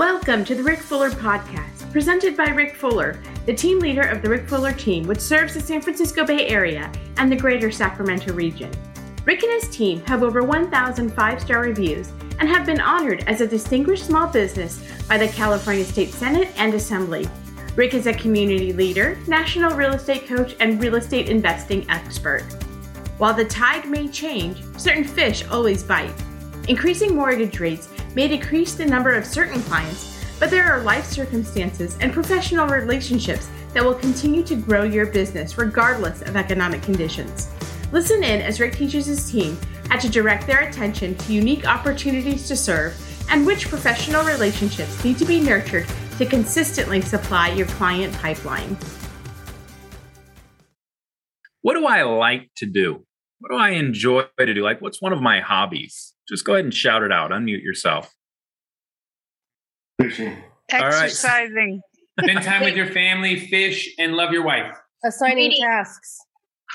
Welcome to the Rick Fuller Podcast, presented by Rick Fuller, the team leader of the Rick Fuller team, which serves the San Francisco Bay Area and the greater Sacramento region. Rick and his team have over 1,000 five-star reviews and have been honored as a distinguished small business by the California State Senate and Assembly. Rick is a community leader, national real estate coach, and real estate investing expert. While the tide may change, certain fish always bite. Increasing mortgage rates may decrease the number of certain clients, but there are life circumstances and professional relationships that will continue to grow your business regardless of economic conditions. Listen in as Rick teaches his team how to direct their attention to unique opportunities to serve and which professional relationships need to be nurtured to consistently supply your client pipeline. What do I like to do? What do I enjoy to do? Like, what's one of my hobbies? Just go ahead and shout it out. Unmute yourself. Fishing. Exercising. Right. Spend time with your family, fish, and love your wife. Assigning tasks.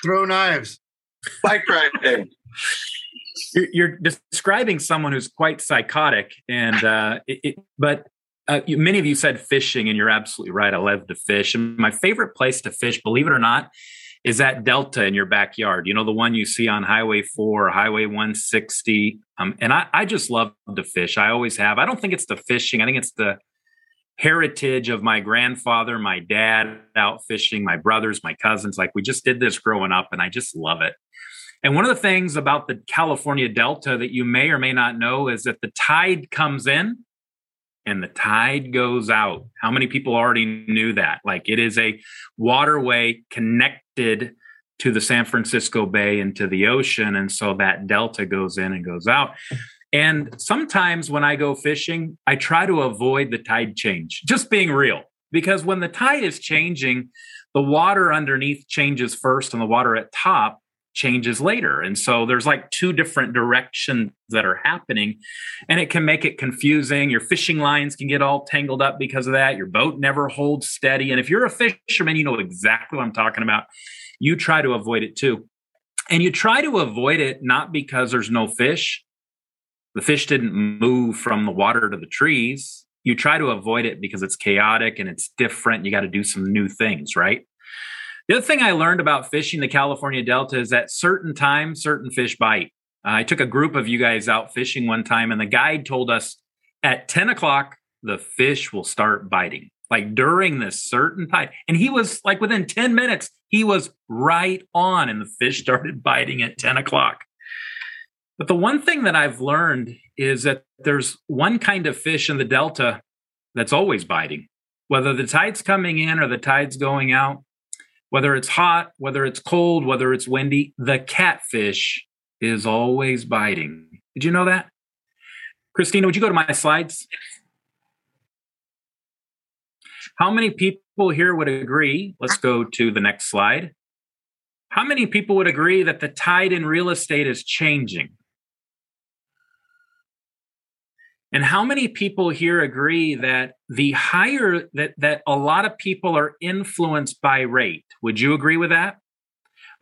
Throw knives. Bike riding. You're describing someone who's quite psychotic, and many of you said fishing, and you're absolutely right. I love to fish, and my favorite place to fish, believe it or not, is that delta in your backyard. You know, the one you see on Highway 4, Highway 160. And I just love to fish. I always have. I don't think it's the fishing. I think it's the heritage of my grandfather, my dad out fishing, my brothers, my cousins. Like, we just did this growing up, and I just love it. And one of the things about the California Delta that you may or may not know is that the tide comes in and the tide goes out. How many people already knew that? Like, it is a waterway connected to the San Francisco Bay and to the ocean. And so that delta goes in and goes out. And sometimes when I go fishing, I try to avoid the tide change, just being real. Because when the tide is changing, the water underneath changes first and the water at top changes later. And so there's like two different directions that are happening, and it can make it confusing. Your fishing lines can get all tangled up because of that. Your boat never holds steady. And if you're a fisherman, you know exactly what I'm talking about. You try to avoid it too. And you try to avoid it not because there's no fish. The fish didn't move from the water to the trees. You try to avoid it because it's chaotic and it's different. You got to do some new things, right? The other thing I learned about fishing the California Delta is that certain times, certain fish bite. I took a group of you guys out fishing one time, and the guide told us at 10 o'clock, the fish will start biting, like during this certain time. And he was like, within 10 minutes, he was right on, and the fish started biting at 10 o'clock. But the one thing that I've learned is that there's one kind of fish in the Delta that's always biting, whether the tide's coming in or the tide's going out. Whether it's hot, whether it's cold, whether it's windy, the catfish is always biting. Did you know that? Christina, would you go to my slides? How many people here would agree? Let's go to the next slide. How many people would agree that the tide in real estate is changing? And how many people here agree that the higher that a lot of people are influenced by rate? Would you agree with that?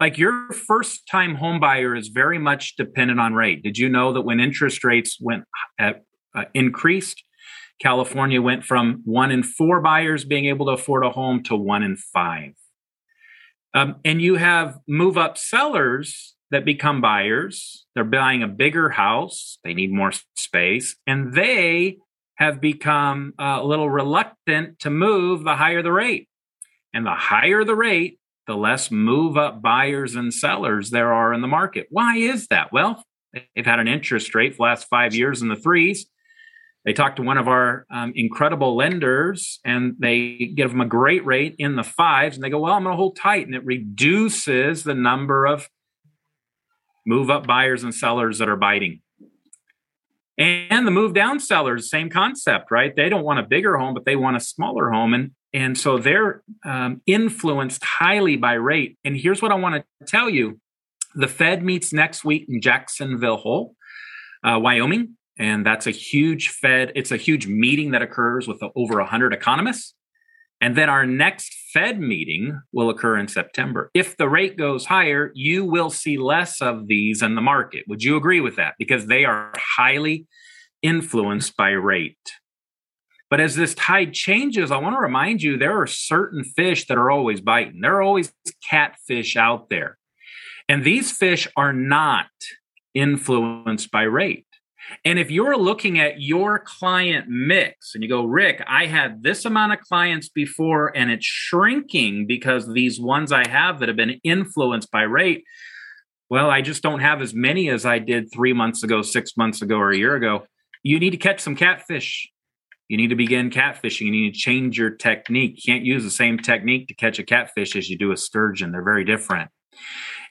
Like, your first time home buyer is very much dependent on rate. Did you know that when interest rates increased, California went from 1 in 4 buyers being able to afford a home to 1 in 5. And you have move up sellers that become buyers. They're buying a bigger house. They need more space. And they have become a little reluctant to move the higher the rate. And the higher the rate, the less move-up buyers and sellers there are in the market. Why is that? Well, they've had an interest rate for the last 5 years in the 3s. They talked to one of our incredible lenders, and they give them a great rate in the 5s. And they go, well, I'm going to hold tight. And it reduces the number of move up buyers and sellers that are biting. And the move down sellers, same concept, right? They don't want a bigger home, but they want a smaller home. And so they're influenced highly by rate. And here's what I want to tell you. The Fed meets next week in Jackson Hole, Wyoming. And that's a huge Fed. It's a huge meeting that occurs with over 100 economists. And then our next Fed meeting will occur in September. If the rate goes higher, you will see less of these in the market. Would you agree with that? Because they are highly influenced by rate. But as this tide changes, I want to remind you, there are certain fish that are always biting. There are always catfish out there. And these fish are not influenced by rate. And if you're looking at your client mix and you go, Rick, I had this amount of clients before and it's shrinking because these ones I have that have been influenced by rate, well, I just don't have as many as I did 3 months ago, 6 months ago, or a year ago. You need to catch some catfish. You need to begin catfishing. You need to change your technique. You can't use the same technique to catch a catfish as you do a sturgeon. They're very different.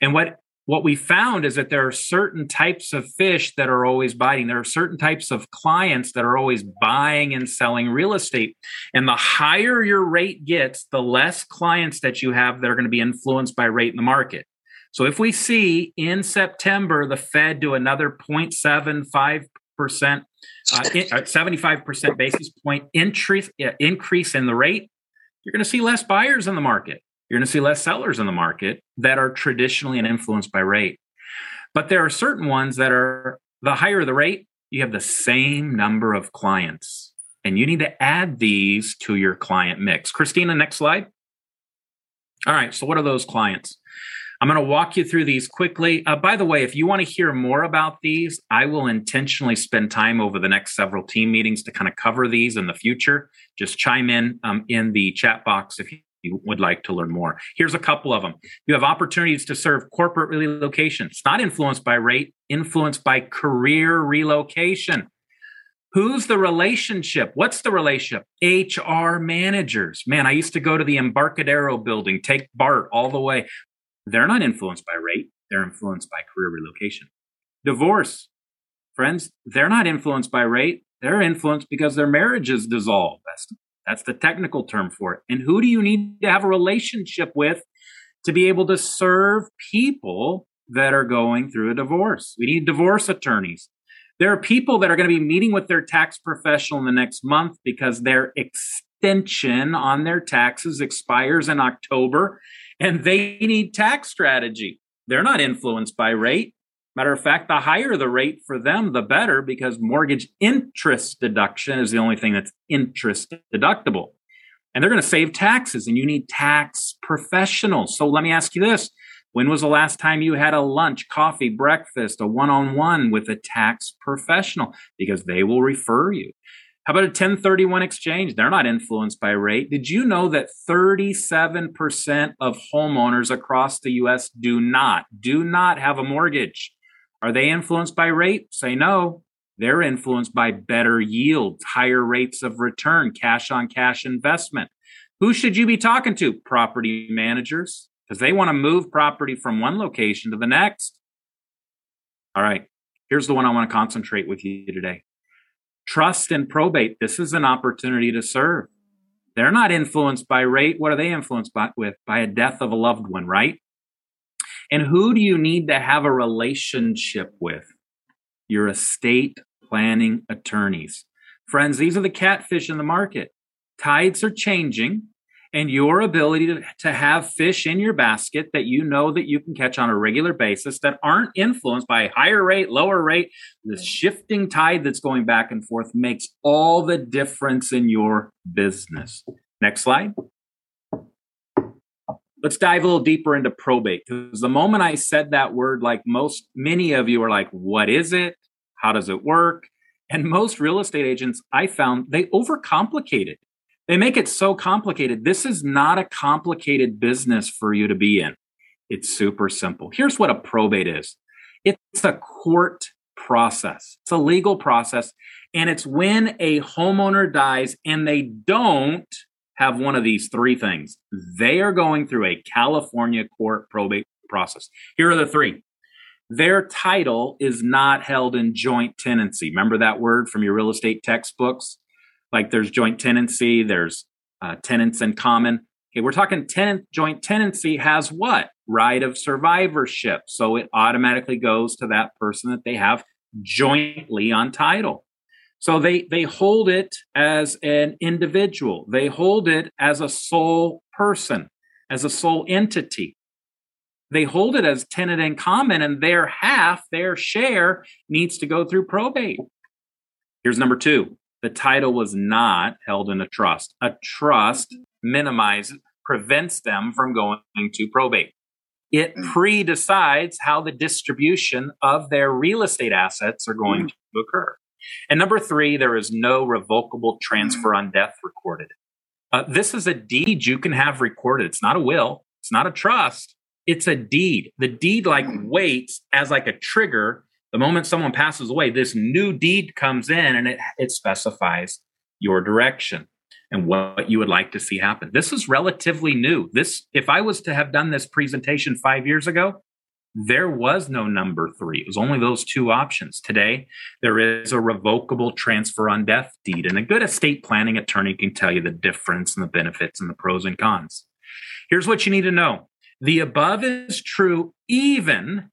And what we found is that there are certain types of fish that are always biting. There are certain types of clients that are always buying and selling real estate. And the higher your rate gets, the less clients that you have that are going to be influenced by rate in the market. So if we see in September the Fed do another 0.75%, 75% basis point increase in the rate, you're going to see less buyers in the market. You're going to see less sellers in the market that are traditionally influenced by rate. But there are certain ones that are, the higher the rate, you have the same number of clients. And you need to add these to your client mix. Christina, next slide. All right, so what are those clients? I'm going to walk you through these quickly. By the way, if you want to hear more about these, I will intentionally spend time over the next several team meetings to kind of cover these in the future. Just chime in the chat box if you would like to learn more. Here's a couple of them. You have opportunities to serve corporate relocation. It's not influenced by rate, influenced by career relocation. Who's the relationship? What's the relationship? HR managers. Man, I used to go to the Embarcadero building, take BART all the way. They're not influenced by rate. They're influenced by career relocation. Divorce. Friends, they're not influenced by rate. They're influenced because their marriage is dissolved. That's the technical term for it. And who do you need to have a relationship with to be able to serve people that are going through a divorce? We need divorce attorneys. There are people that are going to be meeting with their tax professional in the next month because their extension on their taxes expires in October, and they need tax strategy. They're not influenced by rate. Matter of fact, the higher the rate for them, the better, because mortgage interest deduction is the only thing that's interest deductible. And they're going to save taxes, and you need tax professionals. So let me ask you this. When was the last time you had a lunch, coffee, breakfast, a one-on-one with a tax professional? Because they will refer you. How about a 1031 exchange? They're not influenced by rate. Did you know that 37% of homeowners across the U.S. do not have a mortgage? Are they influenced by rate? Say no. They're influenced by better yields, higher rates of return, cash on cash investment. Who should you be talking to? Property managers, because they want to move property from one location to the next. All right, here's the one I want to concentrate with you today. Trust and probate. This is an opportunity to serve. They're not influenced by rate. What are they influenced with? By a death of a loved one, right? And who do you need to have a relationship with? Your estate planning attorneys. Friends, these are the catfish in the market. Tides are changing, and your ability to have fish in your basket that you know that you can catch on a regular basis that aren't influenced by higher rate, lower rate, this shifting tide that's going back and forth makes all the difference in your business. Next slide. Let's dive a little deeper into probate, because the moment I said that word, like many of you are like, what is it? How does it work? And most real estate agents I found, they overcomplicate it. They make it so complicated. This is not a complicated business for you to be in. It's super simple. Here's what a probate is. It's a court process. It's a legal process. And it's when a homeowner dies and they don't have one of these three things. They are going through a California court probate process. Here are the three. Their title is not held in joint tenancy. Remember that word from your real estate textbooks? Like there's joint tenancy, there's tenants in common. Okay, we're talking joint tenancy has what? Right of survivorship. So it automatically goes to that person that they have jointly on title. So they hold it as an individual. They hold it as a sole person, as a sole entity. They hold it as tenant in common, and their half, their share, needs to go through probate. Here's number two. The title was not held in a trust. A trust prevents them from going to probate. It pre-decides how the distribution of their real estate assets are going to occur. And number three, there is no revocable transfer on death recorded. This is a deed you can have recorded. It's not a will. It's not a trust. It's a deed. The deed waits as a trigger. The moment someone passes away, this new deed comes in and it specifies your direction and what you would like to see happen. This is relatively new. If I was to have done this presentation 5 years ago, there was no number three. It was only those two options. Today, there is a revocable transfer on death deed, and a good estate planning attorney can tell you the difference and the benefits and the pros and cons. Here's what you need to know. The above is true even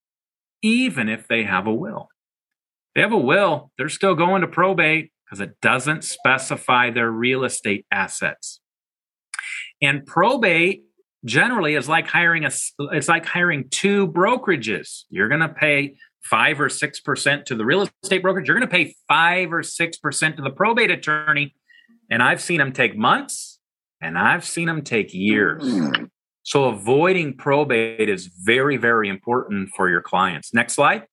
if they have a will. If they have a will, they're still going to probate because it doesn't specify their real estate assets. And probate generally is like hiring two brokerages. You're going to pay 5 or 6% to the real estate brokerage. You're going to pay 5 or 6% to the probate attorney. And I've seen them take months and I've seen them take years. So avoiding probate is very, very important for your clients. Next slide.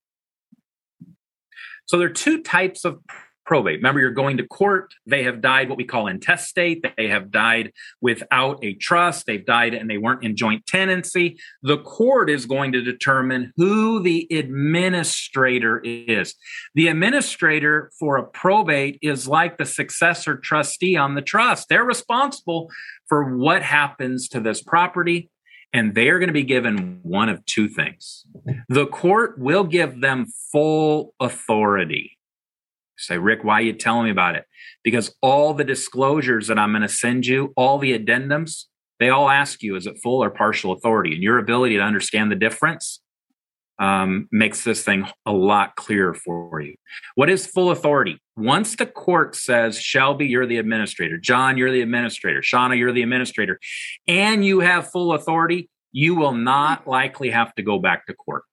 So there are two types of probate. Remember, you're going to court. They have died what we call intestate. They have died without a trust. They've died and they weren't in joint tenancy. The court is going to determine who the administrator is. The administrator for a probate is like the successor trustee on the trust. They're responsible for what happens to this property, and they are going to be given one of two things. The court will give them full authority. Say, Rick, why are you telling me about it? Because all the disclosures that I'm going to send you, all the addendums, they all ask you, is it full or partial authority? And your ability to understand the difference makes this thing a lot clearer for you. What is full authority? Once the court says, Shelby, you're the administrator. John, you're the administrator. Shauna, you're the administrator. And you have full authority, you will not likely have to go back to court.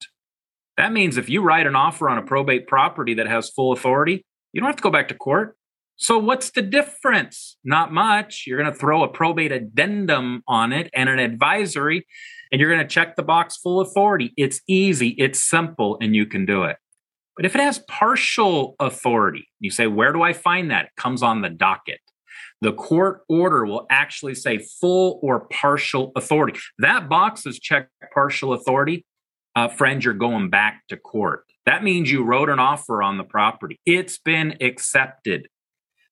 That means if you write an offer on a probate property that has full authority, you don't have to go back to court. So what's the difference? Not much. You're going to throw a probate addendum on it and an advisory, and you're going to check the box full authority. It's easy, it's simple, and you can do it. But if it has partial authority, you say, where do I find that? It comes on the docket. The court order will actually say full or partial authority. That box is checked partial authority. Friend, you're going back to court. That means you wrote an offer on the property. It's been accepted.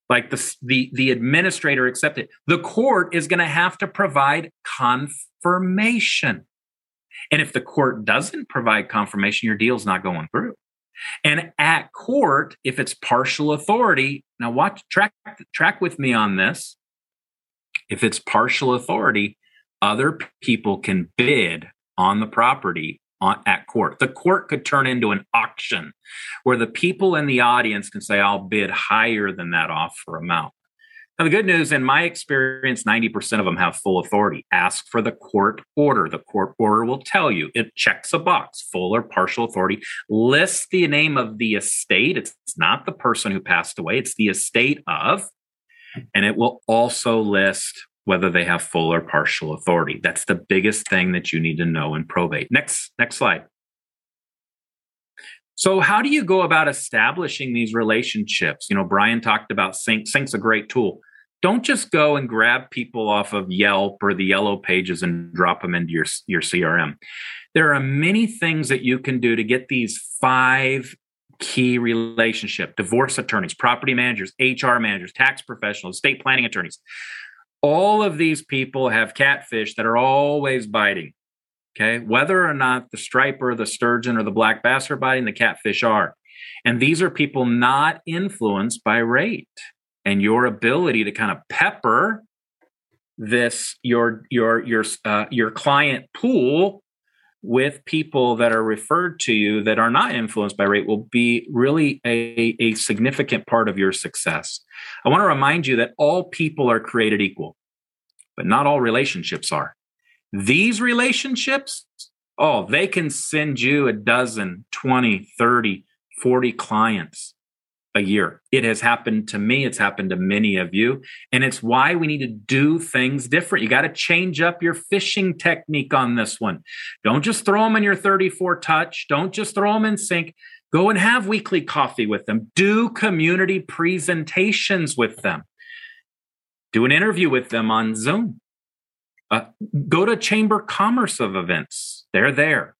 Like the administrator accepted. The court is going to have to provide confirmation. And if the court doesn't provide confirmation, your deal's not going through. And at court, if it's partial authority, now watch, track with me on this. If it's partial authority, other people can bid on the property at court. The court could turn into an auction where the people in the audience can say, I'll bid higher than that offer amount. Now, the good news, in my experience, 90% of them have full authority. Ask for the court order. The court order will tell you. It checks a box, full or partial authority. Lists the name of the estate. It's not the person who passed away. It's the estate of, and it will also list whether they have full or partial authority. That's the biggest thing that you need to know in probate. Next slide. So how do you go about establishing these relationships? You know, Brian talked about Sync. Sync's a great tool. Don't just go and grab people off of Yelp or the Yellow Pages and drop them into your CRM. There are many things that you can do to get these 5 key relationship: divorce attorneys, property managers, HR managers, tax professionals, estate planning attorneys. All of these people have catfish that are always biting, okay? Whether or not the striper, the sturgeon, or the black bass are biting, the catfish are. And these are people not influenced by rate. And your ability to kind of pepper this, your client pool with people that are referred to you that are not influenced by rate will be really a significant part of your success. I want to remind you that all people are created equal, but not all relationships are. These relationships, they can send you a dozen, 20, 30, 40 clients. a year. It has happened to me. It's happened to many of you. And it's why we need to do things different. You got to change up your fishing technique on this one. Don't just throw them in your 34 touch. Don't just throw them in sync. Go and have weekly coffee with them. Do community presentations with them. Do an interview with them on Zoom. Go to Chamber Commerce of events. They're there.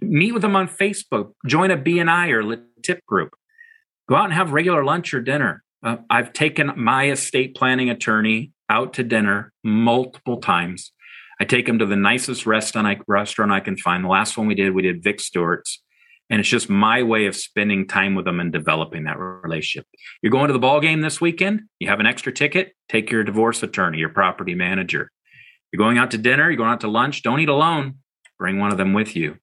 Meet with them on Facebook. Join a BNI or tip group. Go out and have regular lunch or dinner. I've taken my estate planning attorney out to dinner multiple times. I take him to the nicest restaurant I can find. The last one we did Vic Stewart's. And it's just my way of spending time with them and developing that relationship. You're going to the ball game this weekend. You have an extra ticket. Take your divorce attorney, your property manager. You're going out to dinner. You're going out to lunch. Don't eat alone. Bring one of them with you.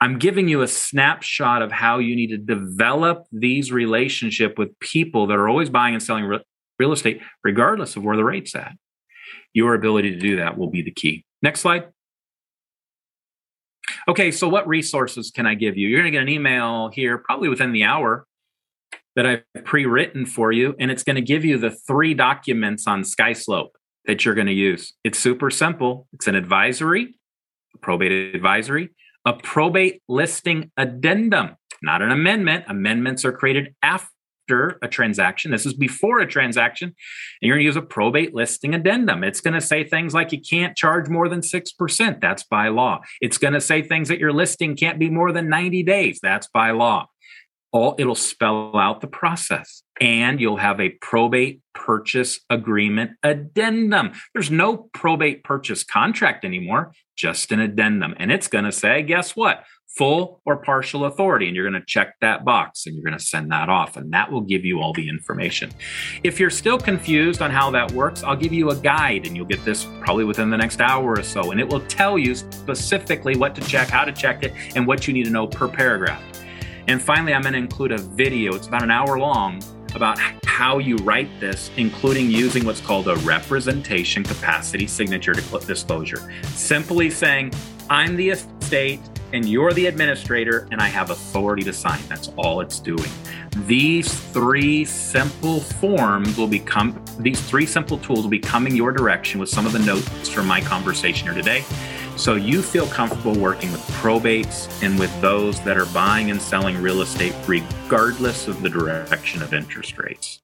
I'm giving you a snapshot of how you need to develop these relationships with people that are always buying and selling real estate, regardless of where the rate's at. Your ability to do that will be the key. Next slide. Okay, so what resources can I give you? You're going to get an email here probably within the hour that I've pre-written for you, and it's going to give you the 3 documents on SkySlope that you're going to use. It's super simple. It's an advisory, a probate advisory, a probate listing addendum, not an amendment. Amendments are created after a transaction. This is before a transaction. And you're going to use a probate listing addendum. It's going to say things like you can't charge more than 6%. That's by law. It's going to say things that your listing can't be more than 90 days. That's by law. It'll spell out the process. And you'll have a probate purchase agreement addendum. There's no probate purchase contract anymore, just an addendum. And it's going to say, guess what? Full or partial authority. And you're going to check that box and you're going to send that off. And that will give you all the information. If you're still confused on how that works, I'll give you a guide and you'll get this probably within the next hour or so. And it will tell you specifically what to check, how to check it, and what you need to know per paragraph. And finally, I'm going to include a video. It's about an hour long about how you write this, including using what's called a representation capacity signature disclosure. Simply saying, I'm the estate and you're the administrator and I have authority to sign. That's all it's doing. These 3 simple tools will be coming your direction with some of the notes from my conversation here today. So you feel comfortable working with probates and with those that are buying and selling real estate regardless of the direction of interest rates.